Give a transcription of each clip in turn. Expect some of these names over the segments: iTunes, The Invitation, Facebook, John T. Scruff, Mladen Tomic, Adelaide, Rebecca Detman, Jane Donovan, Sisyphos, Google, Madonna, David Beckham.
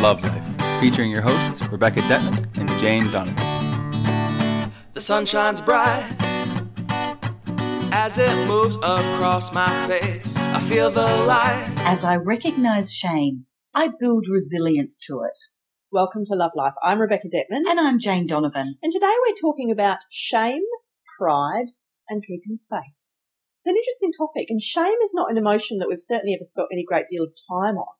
Love Life, featuring your hosts, Rebecca Detman and Jane Donovan. The sun shines bright as it moves across my face. I feel the light. As I recognize shame, I build resilience to it. Welcome to Love Life. I'm Rebecca Detman. And I'm Jane Donovan. And today we're talking about shame, pride, and keeping face. It's an interesting topic, and shame is not an emotion that we've certainly ever spent any great deal of time on.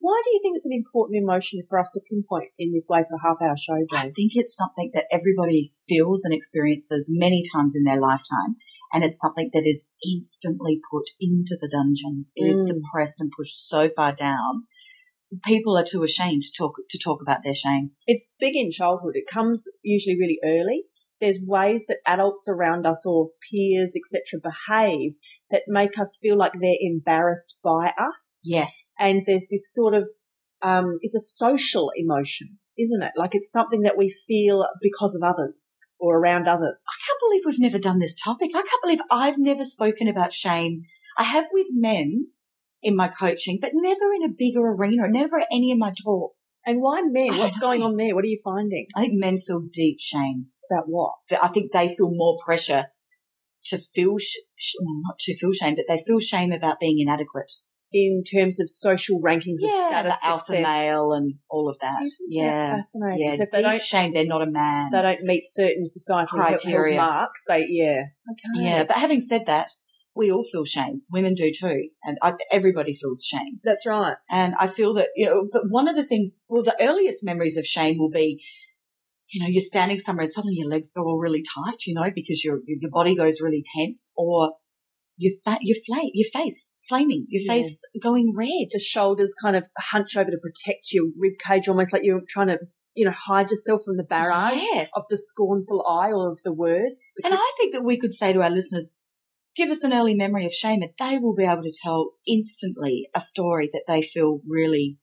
Why do you think it's an important emotion for us to pinpoint in this way for a half-hour show, Jane? I think it's something that everybody feels and experiences many times in their lifetime, and it's something that is instantly put into the dungeon. It is suppressed and pushed so far down. People are too ashamed to talk about their shame. It's big in childhood. It comes usually really early. There's ways that adults around us or peers, etc., behave that make us feel like they're embarrassed by us. Yes. And there's this sort of it's a social emotion, isn't it? Like it's something that we feel because of others or around others. I can't believe we've never done this topic. I can't believe I've never spoken about shame. I have with men in my coaching, but never in a bigger arena, never at any of my talks. And why men? What's going on there? What are you finding? I think men feel deep shame. About what? I think they feel more pressure to feel shame, but they feel shame about being inadequate. In terms of social rankings of status, the alpha male and all of that. Yeah. Fascinating. Yeah, so if they don't shame, they're not a man. They don't meet certain societal criteria. Marks. Okay. Yeah, but having said that, we all feel shame. Women do too. And everybody feels shame. That's right. And I feel that, but one of the things, the earliest memories of shame will be, you're standing somewhere and suddenly your legs go all really tight, because your body goes really tense, or your face going red. The shoulders kind of hunch over to protect your rib cage, almost like you're trying to, hide yourself from the barrage of the scornful eye or of the words. And I think that we could say to our listeners, give us an early memory of shame, and they will be able to tell instantly a story that they feel really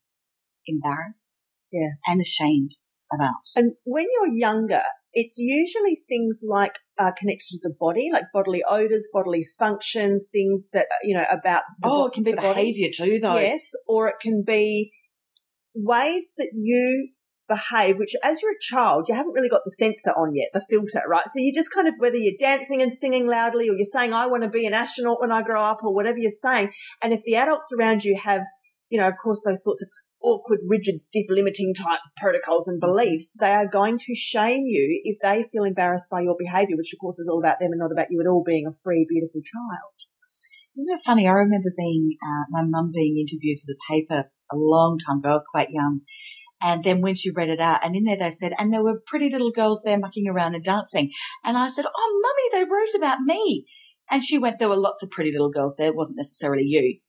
embarrassed and ashamed about. And when you're younger, it's usually things like connected to the body, like bodily odors, bodily functions, things that about. It can be behaviour too, though. Yes, or it can be ways that you behave, which as you're a child, you haven't really got the sensor on yet, the filter, right? So you just kind of, whether you're dancing and singing loudly, or you're saying, "I want to be an astronaut when I grow up," or whatever you're saying, and if the adults around you have, of course, those sorts of awkward, rigid, stiff, limiting type protocols and beliefs, they are going to shame you if they feel embarrassed by your behaviour, which, of course, is all about them and not about you at all being a free, beautiful child. Isn't it funny? I remember my mum being interviewed for the paper a long time ago. I was quite young. And then when she read it out, and in there they said, and there were pretty little girls there mucking around and dancing. And I said, "Oh, Mummy, they wrote about me." And she went, "There were lots of pretty little girls there. It wasn't necessarily you."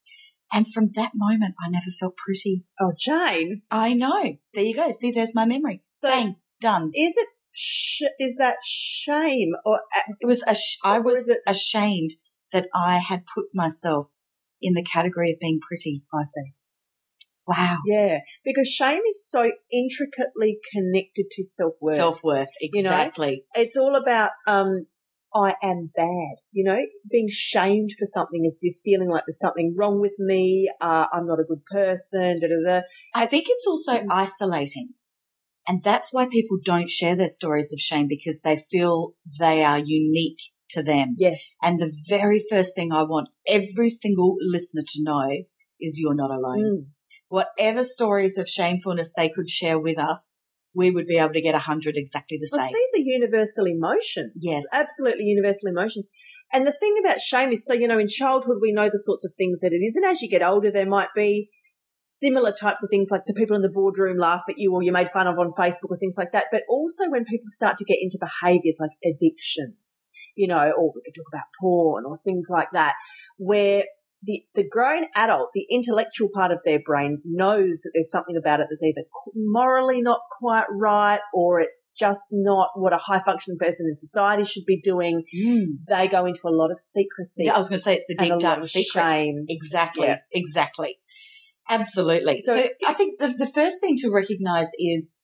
And from that moment, I never felt pretty. Oh, Jane. I know. There you go. See, there's my memory. So bang, done. Is that shame? Or it was ashamed that I had put myself in the category of being pretty. I see. Wow. Yeah, because shame is so intricately connected to self-worth. Self-worth, exactly. It's all about I am bad, being shamed for something is this feeling like there's something wrong with me, I'm not a good person, da-da-da. I think it's also isolating, and that's why people don't share their stories of shame, because they feel they are unique to them. Yes. And the very first thing I want every single listener to know is you're not alone. Mm. Whatever stories of shamefulness they could share with us, we would be able to get 100 exactly the same. These are universal emotions. Yes. Absolutely universal emotions. And the thing about shame is, in childhood we know the sorts of things that it is. And as you get older, there might be similar types of things, like the people in the boardroom laugh at you or you're made fun of on Facebook or things like that. But also when people start to get into behaviours like addictions, or we could talk about porn or things like that, where the grown adult, the intellectual part of their brain knows that there's something about it that's either morally not quite right, or it's just not what a high-functioning person in society should be doing. Mm. They go into a lot of secrecy. Yeah, I was going to say it's the deep, dark secret. Shame. Exactly, yeah. Exactly. Absolutely. So I think the first thing to recognise is,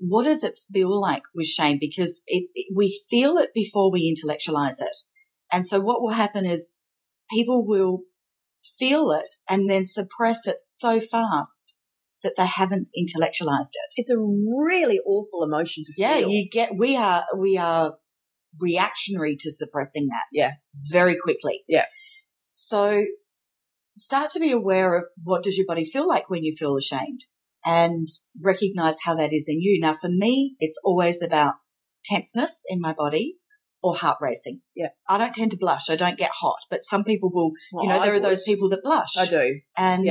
what does it feel like with shame? Because we feel it before we intellectualise it. And so what will happen is people will feel it and then suppress it so fast that they haven't intellectualized it. It's a really awful emotion to feel. Yeah, we are reactionary to suppressing that. Yeah. Very quickly. Yeah. So start to be aware of what does your body feel like when you feel ashamed and recognize how that is in you. Now, for me, it's always about tenseness in my body or heart racing. Yeah. I don't tend to blush. I don't get hot, but some people will, there are those people that blush. I do. And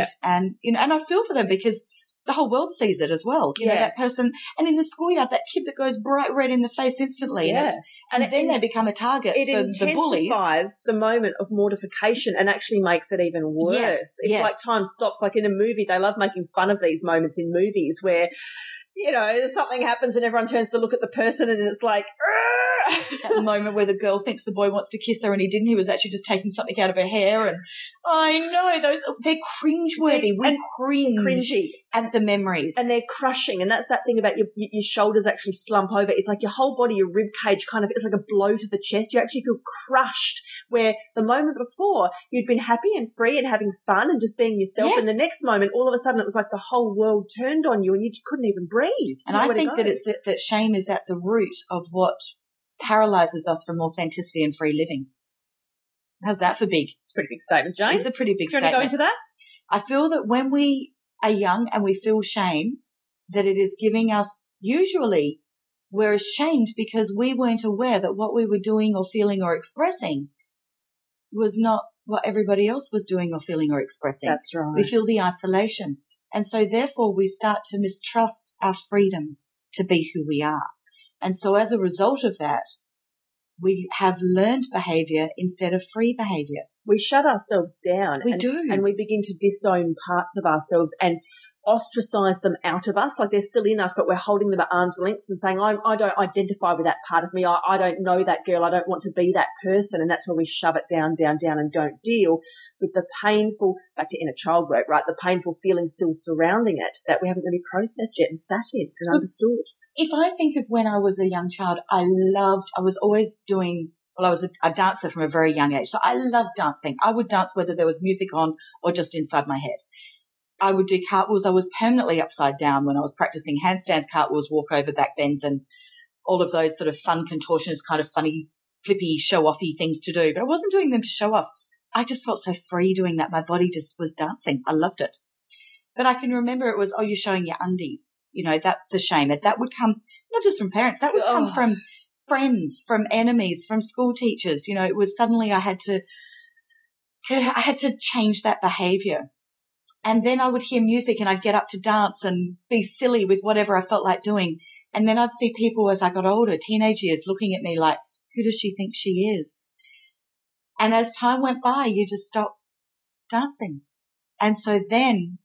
I feel for them because the whole world sees it as well. You know, that person, and in the schoolyard, that kid that goes bright red in the face instantly. Yeah. And then they become a target for the bullies. It intensifies the moment of mortification and actually makes it even worse. Yes. Like time stops. Like in a movie, they love making fun of these moments in movies where, something happens and everyone turns to look at the person and it's like, that moment where the girl thinks the boy wants to kiss her and he didn't. He was actually just taking something out of her hair. And I know they're cringeworthy. We cringy at the memories, and they're crushing. And that's that thing about your shoulders actually slump over. It's like your whole body, your rib cage, kind of it's like a blow to the chest. You actually feel crushed. Where the moment before you'd been happy and free and having fun and just being yourself, and the next moment, all of a sudden, it was like the whole world turned on you and you couldn't even breathe. And I think that that shame is at the root of what paralyzes us from authenticity and free living. How's that for big? It's a pretty big statement, Jane. It's a pretty big statement. Do you want to go into that? I feel that when we are young and we feel shame, that it is giving us, usually we're ashamed because we weren't aware that what we were doing or feeling or expressing was not what everybody else was doing or feeling or expressing. That's right. We feel the isolation. And so therefore we start to mistrust our freedom to be who we are. And so as a result of that, we have learned behaviour instead of free behaviour. We shut ourselves down. We do. And we begin to disown parts of ourselves and ostracise them out of us. Like they're still in us, but we're holding them at arm's length and saying, I don't identify with that part of me. I don't know that girl. I don't want to be that person. And that's where we shove it down and don't deal with the painful, back to inner child work, right, the painful feelings still surrounding it that we haven't really processed yet and sat in and understood. If I think of when I was a young child, I was a dancer from a very young age. So I loved dancing. I would dance whether there was music on or just inside my head. I would do cartwheels. I was permanently upside down when I was practicing handstands, cartwheels, walkover, backbends, and all of those sort of fun contortions, kind of funny, flippy, show-offy things to do. But I wasn't doing them to show off. I just felt so free doing that. My body just was dancing. I loved it. But I can remember it was, you're showing your undies, that the shame. That would come not just from parents. That would come from friends, from enemies, from school teachers. It was suddenly I had to change that behaviour. And then I would hear music and I'd get up to dance and be silly with whatever I felt like doing. And then I'd see people as I got older, teenage years, looking at me like, who does she think she is? And as time went by, you just stopped dancing. And so then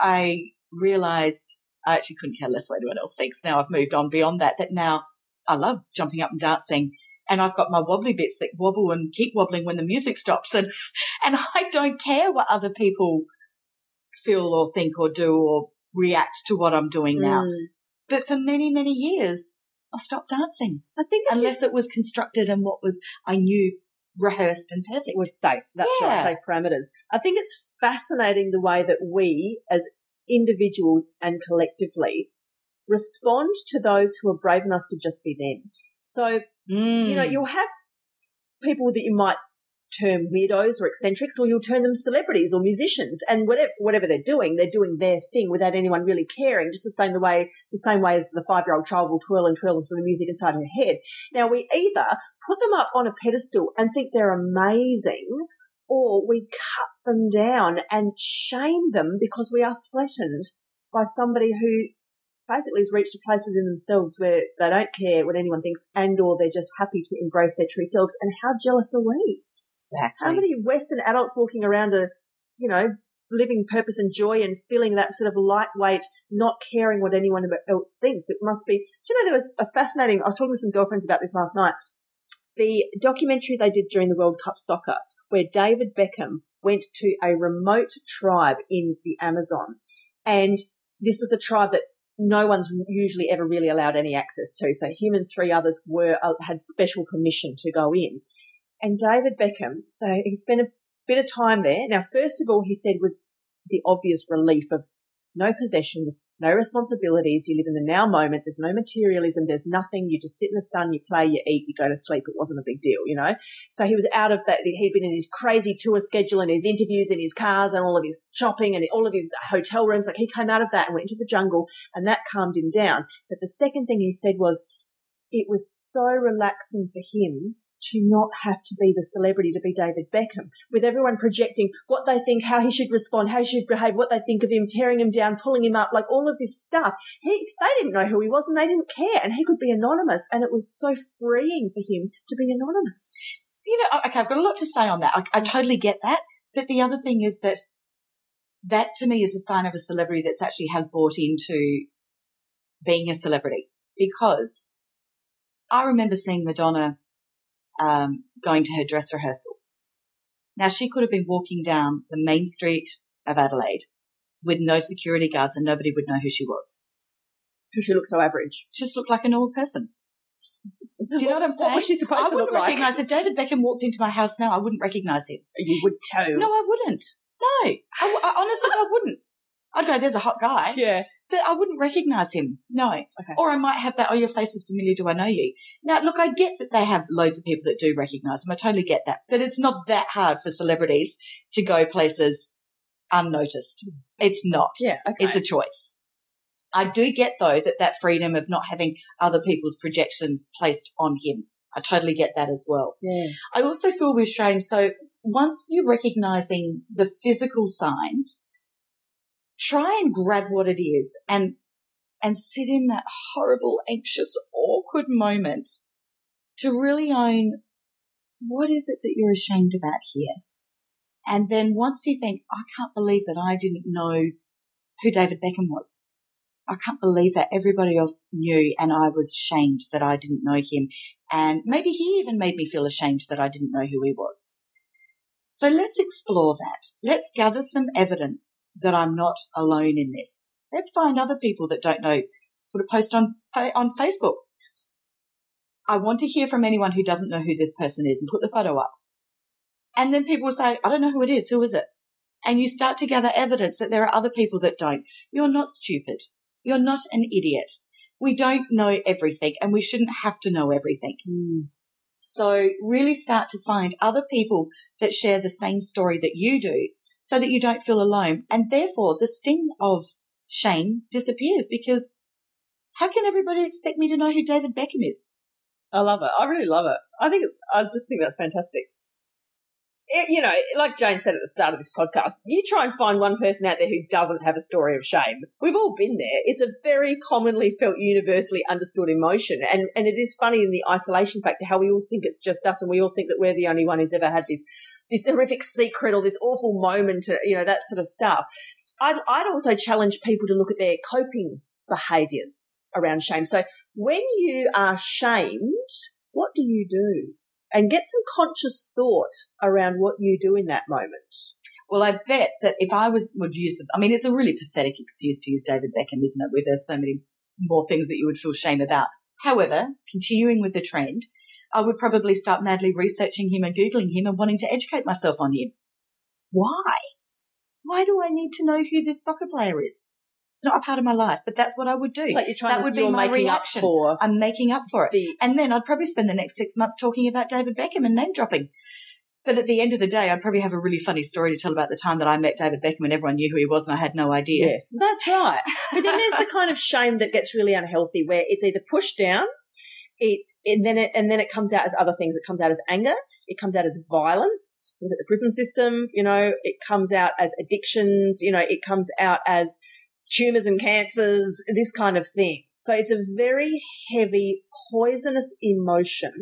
I realised I actually couldn't care less what anyone else thinks. Now I've moved on beyond that now I love jumping up and dancing, and I've got my wobbly bits that wobble and keep wobbling when the music stops, and I don't care what other people feel or think or do or react to what I'm doing now. But for many, many years I stopped dancing. I think unless it was constructed and what was I knew rehearsed and perfect. It was safe. That's right, safe parameters. I think it's fascinating the way that we as individuals and collectively respond to those who are brave enough to just be them. So, you'll have people that you might term weirdos or eccentrics, or you'll term them celebrities or musicians, and whatever they're doing their thing without anyone really caring, just the same way as the 5-year-old child will twirl and twirl into the music inside her head. Now, we either put them up on a pedestal and think they're amazing, or we cut them down and shame them because we are threatened by somebody who basically has reached a place within themselves where they don't care what anyone thinks and or they're just happy to embrace their true selves. And how jealous are we? Exactly. How many Western adults walking around are, living purpose and joy and feeling that sort of lightweight, not caring what anyone else thinks? It must be – there was a fascinating – I was talking to some girlfriends about this last night. The documentary they did during the World Cup soccer where David Beckham went to a remote tribe in the Amazon, and this was a tribe that no one's usually ever really allowed any access to. So him and three others had special permission to go in. And David Beckham, so he spent a bit of time there. Now, first of all, he said was the obvious relief of no possessions, no responsibilities. You live in the now moment. There's no materialism. There's nothing. You just sit in the sun, you play, you eat, you go to sleep. It wasn't a big deal, you know. So he was out of that. He'd been in his crazy tour schedule and his interviews and his cars and all of his shopping and all of his hotel rooms. Like, he came out of that and went into the jungle, and that calmed him down. But the second thing he said was it was so relaxing for him to not have to be the celebrity, to be David Beckham, with everyone projecting what they think, how he should respond, how he should behave, what they think of him, tearing him down, pulling him up, like all of this stuff. They didn't know who he was and they didn't care, and he could be anonymous, and it was so freeing for him to be anonymous. You know, okay, I've got a lot to say on that. I totally get that, but the other thing is that to me is a sign of a celebrity that's actually has bought into being a celebrity, because I remember seeing Madonna going to her dress rehearsal. Now, she could have been walking down the main street of Adelaide with no security guards and nobody would know who she was. Because she looked so average. She just looked like a normal person. Do you know what I'm saying? What was she supposed to look like? I wouldn't recognise. If David Beckham walked into my house now, I wouldn't recognise him. You would too. No, I wouldn't. No. I honestly, I wouldn't. I'd go, there's a hot guy. Yeah. But I wouldn't recognise him, no. Okay. Or I might have that, oh, your face is familiar, do I know you? Now, look, I get that they have loads of people that do recognise them. I totally get that. But it's not that hard for celebrities to go places unnoticed. It's not. Yeah, okay. It's a choice. I do get, though, that freedom of not having other people's projections placed on him. I totally get that as well. Yeah. I also feel with shame. So once you're recognising the physical signs, try and grab what it is and sit in that horrible, anxious, awkward moment to really own what is it that you're ashamed about here. And then once you think, I can't believe that I didn't know who David Beckham was. I can't believe that everybody else knew and I was ashamed that I didn't know him. And maybe he even made me feel ashamed that I didn't know who he was. So let's explore that. Let's gather some evidence that I'm not alone in this. Let's find other people that don't know. Let's put a post on Facebook. I want to hear from anyone who doesn't know who this person is, and put the photo up. And then people will say, I don't know who it is. Who is it? And you start to gather evidence that there are other people that don't. You're not stupid. You're not an idiot. We don't know everything, and we shouldn't have to know everything. Mm. So really start to find other people that share the same story that you do so that you don't feel alone. And therefore the sting of shame disappears, because how can everybody expect me to know who David Beckham is? I love it. I really love it. I just think that's fantastic. It, you know, like Jane said at the start of this podcast, you try and find one person out there who doesn't have a story of shame. We've all been there. It's a very commonly felt, universally understood emotion. And it is funny in the isolation factor how we all think it's just us, and we all think that we're the only one who's ever had this horrific secret or this awful moment, you know, that sort of stuff. I'd also challenge people to look at their coping behaviours around shame. So when you are shamed, what do you do? And get some conscious thought around what you do in that moment. Well, I bet that if I would use them, I mean, it's a really pathetic excuse to use David Beckham, isn't it, where there's so many more things that you would feel shame about. However, continuing with the trend, I would probably start madly researching him and Googling him and wanting to educate myself on him. Why? Why do I need to know who this soccer player is? It's not a part of my life, but that's what I would do. Like that would be my reaction. I'm making up for it. And then I'd probably spend the next 6 months talking about David Beckham and name-dropping. But at the end of the day, I'd probably have a really funny story to tell about the time that I met David Beckham and everyone knew who he was and I had no idea. Yes, that's right. But then there's the kind of shame that gets really unhealthy, where it's either pushed down, and then it comes out as other things. It comes out as anger. It comes out as violence. Look at the prison system, you know. It comes out as addictions, you know. It comes out as tumours and cancers, this kind of thing. So it's a very heavy, poisonous emotion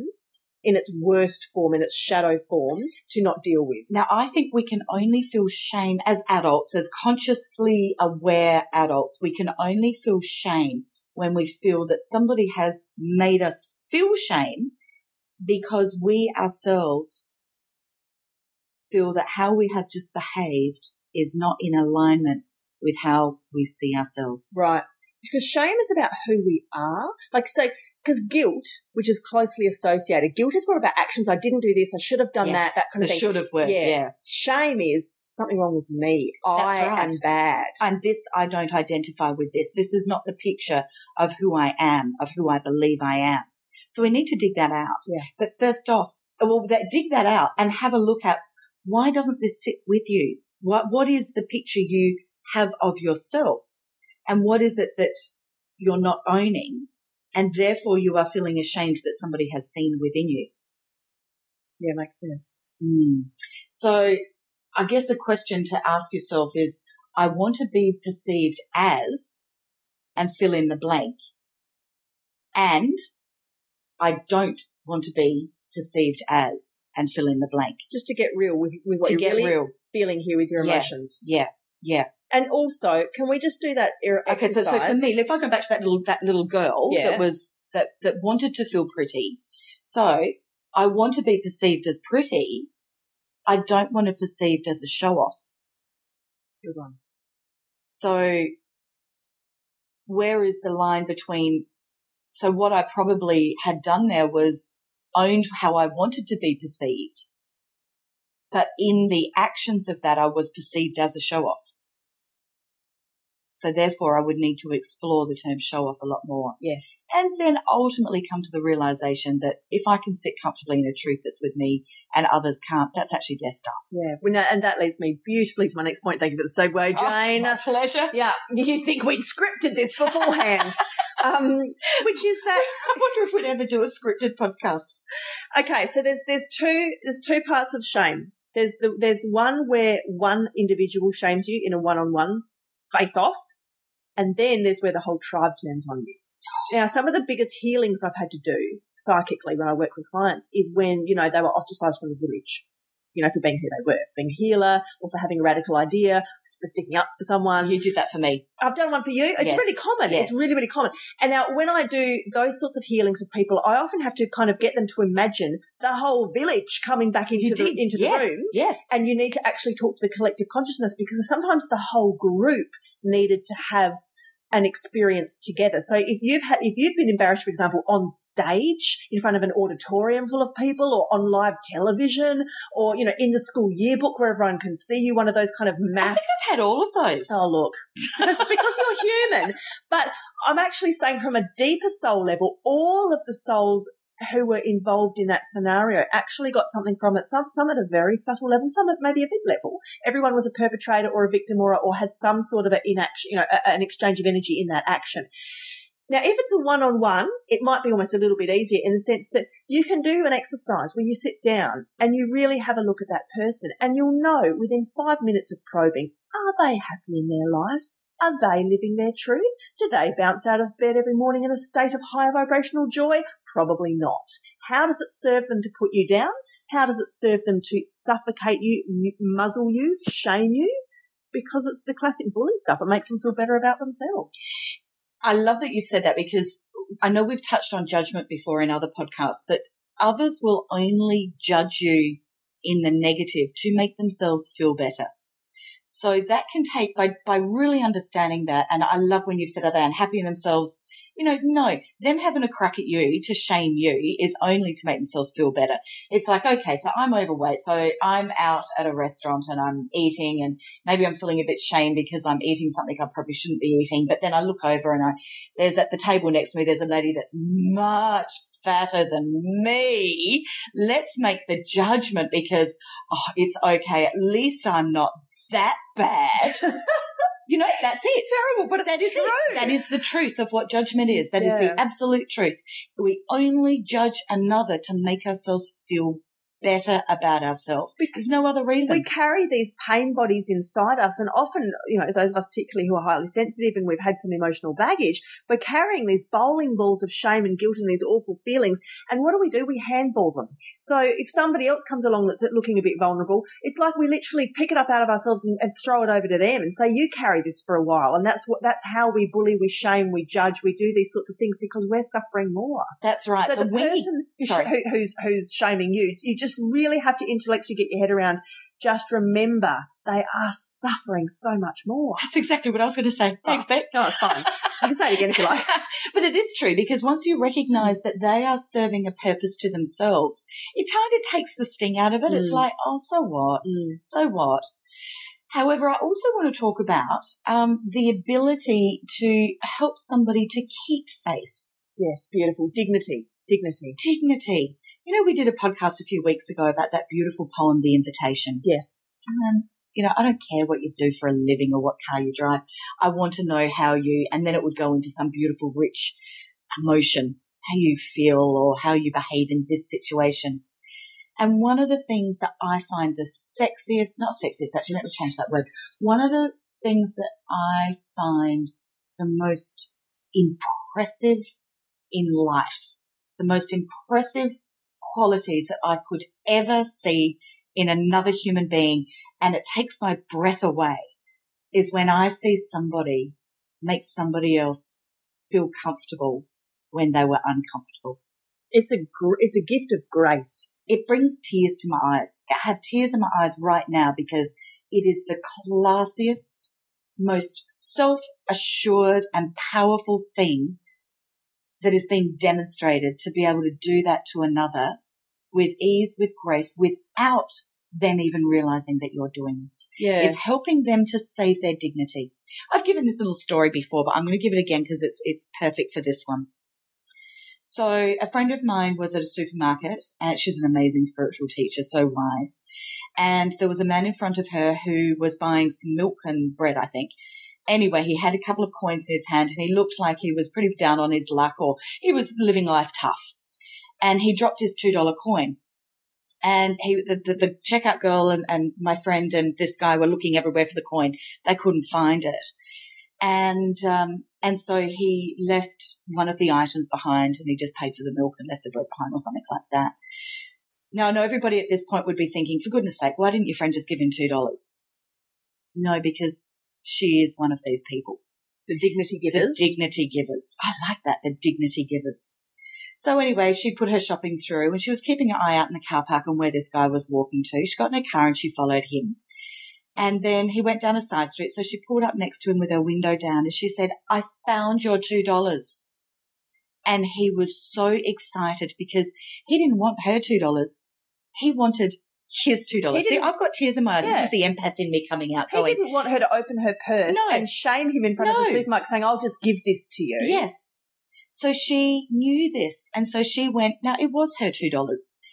in its worst form, in its shadow form, to not deal with. Now, I think we can only feel shame as adults, as consciously aware adults. We can only feel shame when we feel that somebody has made us feel shame, because we ourselves feel that how we have just behaved is not in alignment with how we see ourselves. Right. because shame is about who we are. Like, say, because guilt, which is closely associated, guilt is more about actions. I didn't do this. I should have done that kind of thing. I should have worked, yeah. Shame is something wrong with me. I am bad. And this, I don't identify with this. This is not the picture of who I am, of who I believe I am. So we need to dig that out. Yeah. But first off, well, dig that out and have a look at why doesn't this sit with you? What is the picture you have of yourself? And what is it that you're not owning and therefore you are feeling ashamed that somebody has seen within you? Yeah, makes sense. Mm. So I guess a question to ask yourself is, I want to be perceived as, and fill in the blank, and I don't want to be perceived as, and fill in the blank. Just to get real with what you're really feeling here with your emotions. Yeah. And also, can we just do that exercise? Okay, so for me, if I go back to that little girl that wanted to feel pretty. So I want to be perceived as pretty. I don't want to be perceived as a show-off. Good one. So where is the line between – so what I probably had done there was owned how I wanted to be perceived, but in the actions of that I was perceived as a show-off. So therefore, I would need to explore the term show off a lot more. Yes. And then ultimately come to the realization that if I can sit comfortably in a truth that's with me and others can't, that's actually their stuff. Yeah. Well, no, and that leads me beautifully to my next point. Thank you for the segue, Jane. My pleasure. Yeah. You'd think we'd scripted this beforehand, which is that. I wonder if we'd ever do a scripted podcast. Okay. So there's two parts of shame. There's one where one individual shames you in a one-on-one face off, and then there's where the whole tribe turns on you. Now, some of the biggest healings I've had to do psychically when I work with clients is when, you know, they were ostracized from the village, you know, for being who they were, being a healer or for having a radical idea, for sticking up for someone. You did that for me. I've done one for you. It's really common. Yes. It's really, really common. And now when I do those sorts of healings with people, I often have to kind of get them to imagine the whole village coming back into the room. Yes. And you need to actually talk to the collective consciousness because sometimes the whole group needed to have an experience together. So if you've been embarrassed, for example, on stage in front of an auditorium full of people or on live television or, you know, in the school yearbook where everyone can see you, one of those kind of mass. I think I've had all of those. Oh, look. That's because you're human. But I'm actually saying from a deeper soul level, all of the souls who were involved in that scenario actually got something from it, some at a very subtle level, some at maybe a big level. Everyone was a perpetrator or a victim or had some sort of an inaction, you know, an exchange of energy in that action. Now, if it's a one-on-one, it might be almost a little bit easier in the sense that you can do an exercise where you sit down and you really have a look at that person and you'll know within 5 minutes of probing, are they happy in their life? Are they living their truth? Do they bounce out of bed every morning in a state of high vibrational joy? Probably not. How does it serve them to put you down? How does it serve them to suffocate you, muzzle you, shame you? Because it's the classic bully stuff. It makes them feel better about themselves. I love that you've said that because I know we've touched on judgment before in other podcasts, but others will only judge you in the negative to make themselves feel better. So that can take by really understanding that. And I love when you've said, are they unhappy in themselves? You know, no, them having a crack at you to shame you is only to make themselves feel better. It's like, okay, so I'm overweight. So I'm out at a restaurant and I'm eating and maybe I'm feeling a bit shamed because I'm eating something I probably shouldn't be eating. But then I look over and there's at the table next to me, there's a lady that's much fatter than me. Let's make the judgment because it's okay. At least I'm not that bad. You know, that's it. Terrible, but that is true. That is the truth of what judgment is. That is the absolute truth. We only judge another to make ourselves feel better about ourselves. There's no other reason. We carry these pain bodies inside us, and often, you know, those of us particularly who are highly sensitive and we've had some emotional baggage, we're carrying these bowling balls of shame and guilt and these awful feelings. And what do? We handball them. So if somebody else comes along that's looking a bit vulnerable, it's like we literally pick it up out of ourselves and throw it over to them and say, "You carry this for a while." And that's how we bully, we shame, we judge, we do these sorts of things because we're suffering more. That's right. So the person who's shaming you, you just really have to intellectually get your head around, just remember they are suffering so much more. That's exactly what I was going to say. Thanks, Beck. No, it's fine. You can say it again if you like. But it is true, because once you recognise that they are serving a purpose to themselves, it kind of takes the sting out of it. Mm. It's like, oh, so what? Mm. So what? However, I also want to talk about the ability to help somebody to keep face. Yes, beautiful. Dignity. You know, we did a podcast a few weeks ago about that beautiful poem, The Invitation. Yes. You know, I don't care what you do for a living or what car you drive. I want to know how you, and then it would go into some beautiful, rich emotion, how you feel or how you behave in this situation. And one of the things that I find the sexiest, not sexiest, actually, let me change that word. One of the things that I find the most impressive in life, the most impressive qualities that I could ever see in another human being, and it takes my breath away, is when I see somebody make somebody else feel comfortable when they were uncomfortable. It's a gift of grace. It brings tears to my eyes. I have tears in my eyes right now because it is the classiest, most self-assured and powerful thing that is being demonstrated, to be able to do that to another with ease, with grace, without them even realizing that you're doing it. Yeah. It's helping them to save their dignity. I've given this little story before, but I'm going to give it again because it's perfect for this one. So a friend of mine was at a supermarket, and she's an amazing spiritual teacher, so wise. And there was a man in front of her who was buying some milk and bread, I think. Anyway, he had a couple of coins in his hand, and he looked like he was pretty down on his luck, or he was living life tough. And he dropped his $2 coin. And the checkout girl and my friend and this guy were looking everywhere for the coin. They couldn't find it. And so he left one of the items behind, and he just paid for the milk and left the bread behind or something like that. Now, I know everybody at this point would be thinking, for goodness sake, why didn't your friend just give him $2? No, because she is one of these people. The dignity givers. The dignity givers. I like that, the dignity givers. So anyway, she put her shopping through, and she was keeping an eye out in the car park on where this guy was walking to. She got in her car and she followed him. And then he went down a side street, so she pulled up next to him with her window down, and she said, I found your $2. And he was so excited because he didn't want her $2. He wanted his $2. See, I've got tears in my eyes. Yeah. This is the empath in me coming out. He didn't want her to open her purse and shame him in front of the supermarket, saying, I'll just give this to you. Yes. So she knew this, and so she went, now it was her $2.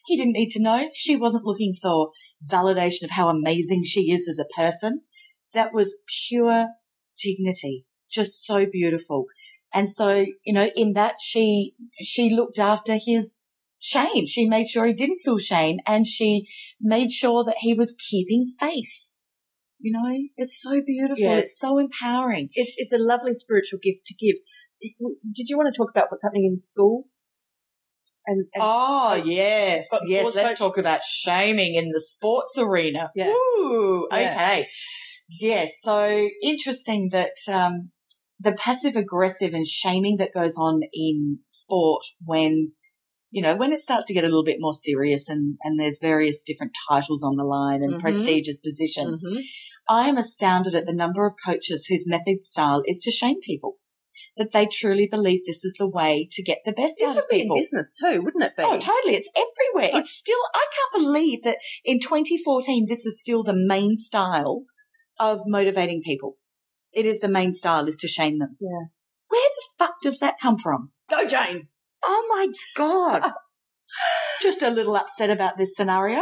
He didn't need to know. She wasn't looking for validation of how amazing she is as a person. That was pure dignity, just so beautiful. And so, you know, in that she looked after his shame. She made sure he didn't feel shame, and she made sure that he was keeping face. You know, it's so beautiful. Yes. It's so empowering. It's a lovely spiritual gift to give. Did you want to talk about what's happening in school? Yes. Let's talk about shaming in the sports arena. Yeah. Ooh, okay. Yes. Yeah, so interesting that the passive aggressive and shaming that goes on in sport when, you know, when it starts to get a little bit more serious and there's various different titles on the line and prestigious positions, I am astounded at the number of coaches whose method style is to shame people. That they truly believe this is the way to get the best out of people. This would be in business too, wouldn't it be? Oh, totally. It's everywhere. It's still – I can't believe that in 2014 this is still the main style of motivating people. It is the main style is to shame them. Yeah. Where the fuck does that come from? Go, Jane. Oh, my God. Just a little upset about this scenario,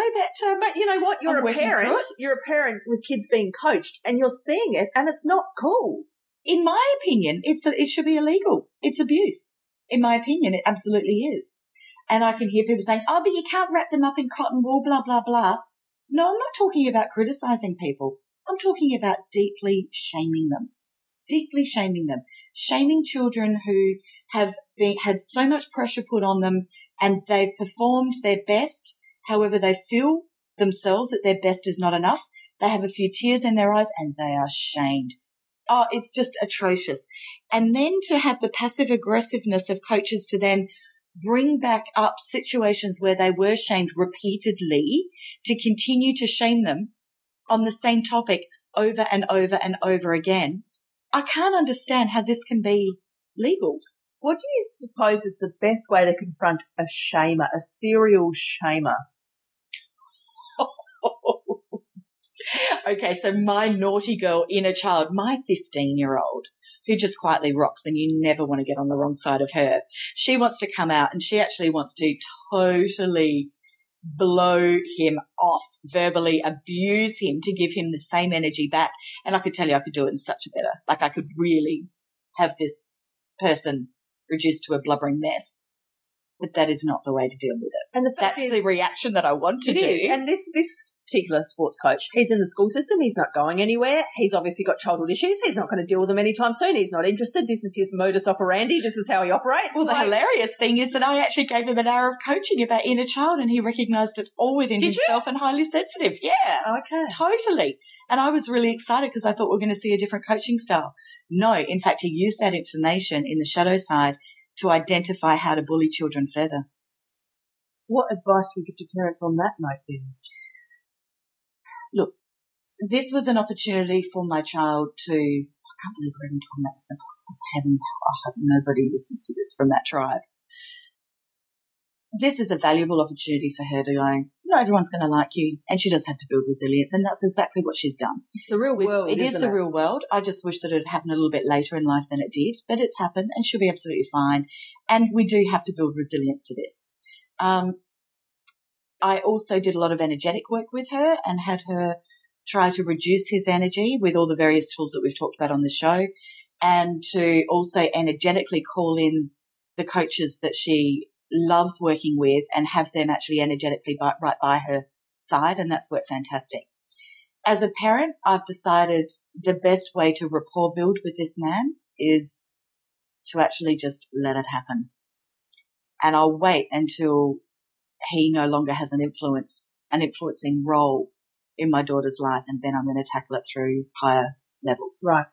but you know what? You're a parent. You're a parent with kids being coached, and you're seeing it, and it's not cool. In my opinion, it should be illegal. It's abuse. In my opinion, it absolutely is. And I can hear people saying, oh, but you can't wrap them up in cotton wool, blah, blah, blah. No, I'm not talking about criticising people. I'm talking about deeply shaming them, shaming children who have had so much pressure put on them and they've performed their best. However, they feel themselves that their best is not enough. They have a few tears in their eyes and they are shamed. Oh, it's just atrocious. And then to have the passive aggressiveness of coaches to then bring back up situations where they were shamed repeatedly to continue to shame them on the same topic over and over and over again. I can't understand how this can be legal. What do you suppose is the best way to confront a shamer, a serial shamer? Okay, so my naughty girl inner child, my 15-year-old, who just quietly rocks and you never want to get on the wrong side of her, she wants to come out and she actually wants to totally blow him off, verbally abuse him to give him the same energy back. And I could tell you I could do it in such a better, like I could really have this person reduced to a blubbering mess. But that is not the way to deal with it. And that's the reaction that I want to do. And this particular sports coach, he's in the school system. He's not going anywhere. He's obviously got childhood issues. He's not going to deal with them anytime soon. He's not interested. This is his modus operandi. This is how he operates. Well, the hilarious thing is that I actually gave him an hour of coaching about inner child and he recognised it all within himself and highly sensitive. Yeah. Oh, okay. Totally. And I was really excited because I thought we're going to see a different coaching style. No, in fact, he used that information in the shadow side to identify how to bully children further. What advice do we give to parents on that note then? Look, this was an opportunity for my child to, I can't believe we're even talking about this. Heavens, I hope nobody listens to this from that tribe. This is a valuable opportunity for her to go, not everyone's going to like you, and she does have to build resilience, and that's exactly what she's done. It's the real world, isn't it? It is the real world. I just wish that it had happened a little bit later in life than it did, but it's happened, and she'll be absolutely fine, and we do have to build resilience to this. I also did a lot of energetic work with her and had her try to reduce his energy with all the various tools that we've talked about on the show, and to also energetically call in the coaches that she loves working with and have them actually energetically right by her side, and that's worked fantastic. As a parent, I've decided the best way to rapport build with this man is to actually just let it happen, and I'll wait until he no longer has an influence, an influencing role in my daughter's life, and then I'm going to tackle it through higher levels. Right.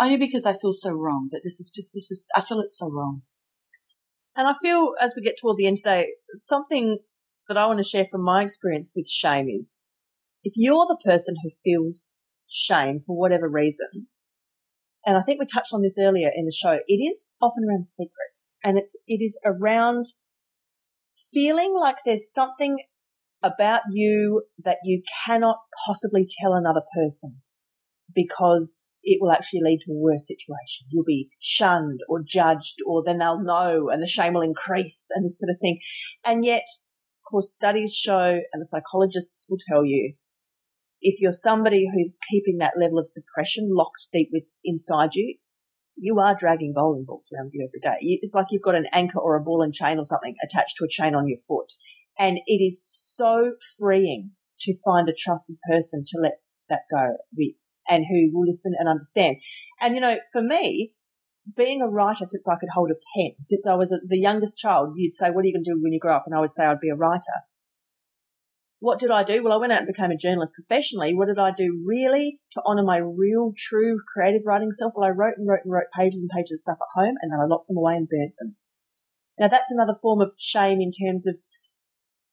Only because I feel so wrong that I feel it's so wrong. And I feel as we get toward the end today, something that I want to share from my experience with shame is if you're the person who feels shame for whatever reason, and I think we touched on this earlier in the show, it is often around secrets, and it is around feeling like there's something about you that you cannot possibly tell another person, because it will actually lead to a worse situation. You'll be shunned or judged, or then they'll know and the shame will increase and this sort of thing. And yet, of course, studies show, and the psychologists will tell you, if you're somebody who's keeping that level of suppression locked deep inside you, you are dragging bowling balls around you every day. It's like you've got an anchor or a ball and chain or something attached to a chain on your foot. And it is so freeing to find a trusted person to let that go with, and who will listen and understand. And, you know, for me, being a writer since I could hold a pen, since I was the youngest child, you'd say, what are you going to do when you grow up? And I would say I'd be a writer. What did I do? Well, I went out and became a journalist professionally. What did I do really to honour my real, true, creative writing self? Well, I wrote and wrote and wrote pages and pages of stuff at home, and then I locked them away and burnt them. Now, that's another form of shame in terms of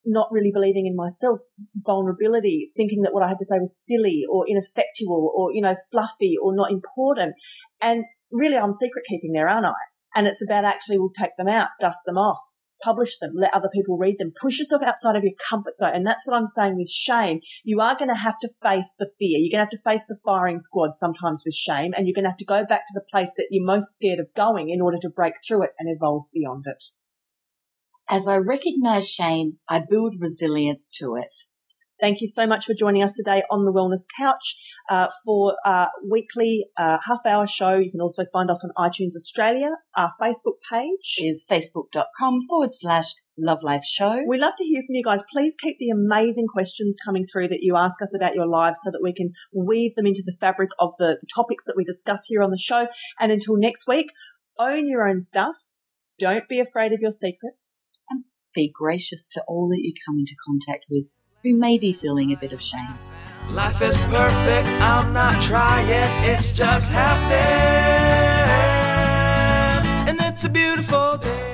not really believing in myself, vulnerability, thinking that what I had to say was silly or ineffectual or, you know, fluffy or not important. And really I'm secret keeping there, aren't I? And it's about actually we'll take them out, dust them off, publish them, let other people read them, push yourself outside of your comfort zone. And that's what I'm saying with shame. You are going to have to face the fear. You're going to have to face the firing squad sometimes with shame, and you're going to have to go back to the place that you're most scared of going in order to break through it and evolve beyond it. As I recognise shame, I build resilience to it. Thank you so much for joining us today on The Wellness Couch for our weekly half-hour show. You can also find us on iTunes Australia. Our Facebook page is facebook.com/Love Life Show. We love to hear from you guys. Please keep the amazing questions coming through that you ask us about your lives so that we can weave them into the fabric of the topics that we discuss here on the show. And until next week, own your own stuff. Don't be afraid of your secrets. Be gracious to all that you come into contact with who may be feeling a bit of shame. Life is perfect, I'm not trying, it's just happening, and it's a beautiful day.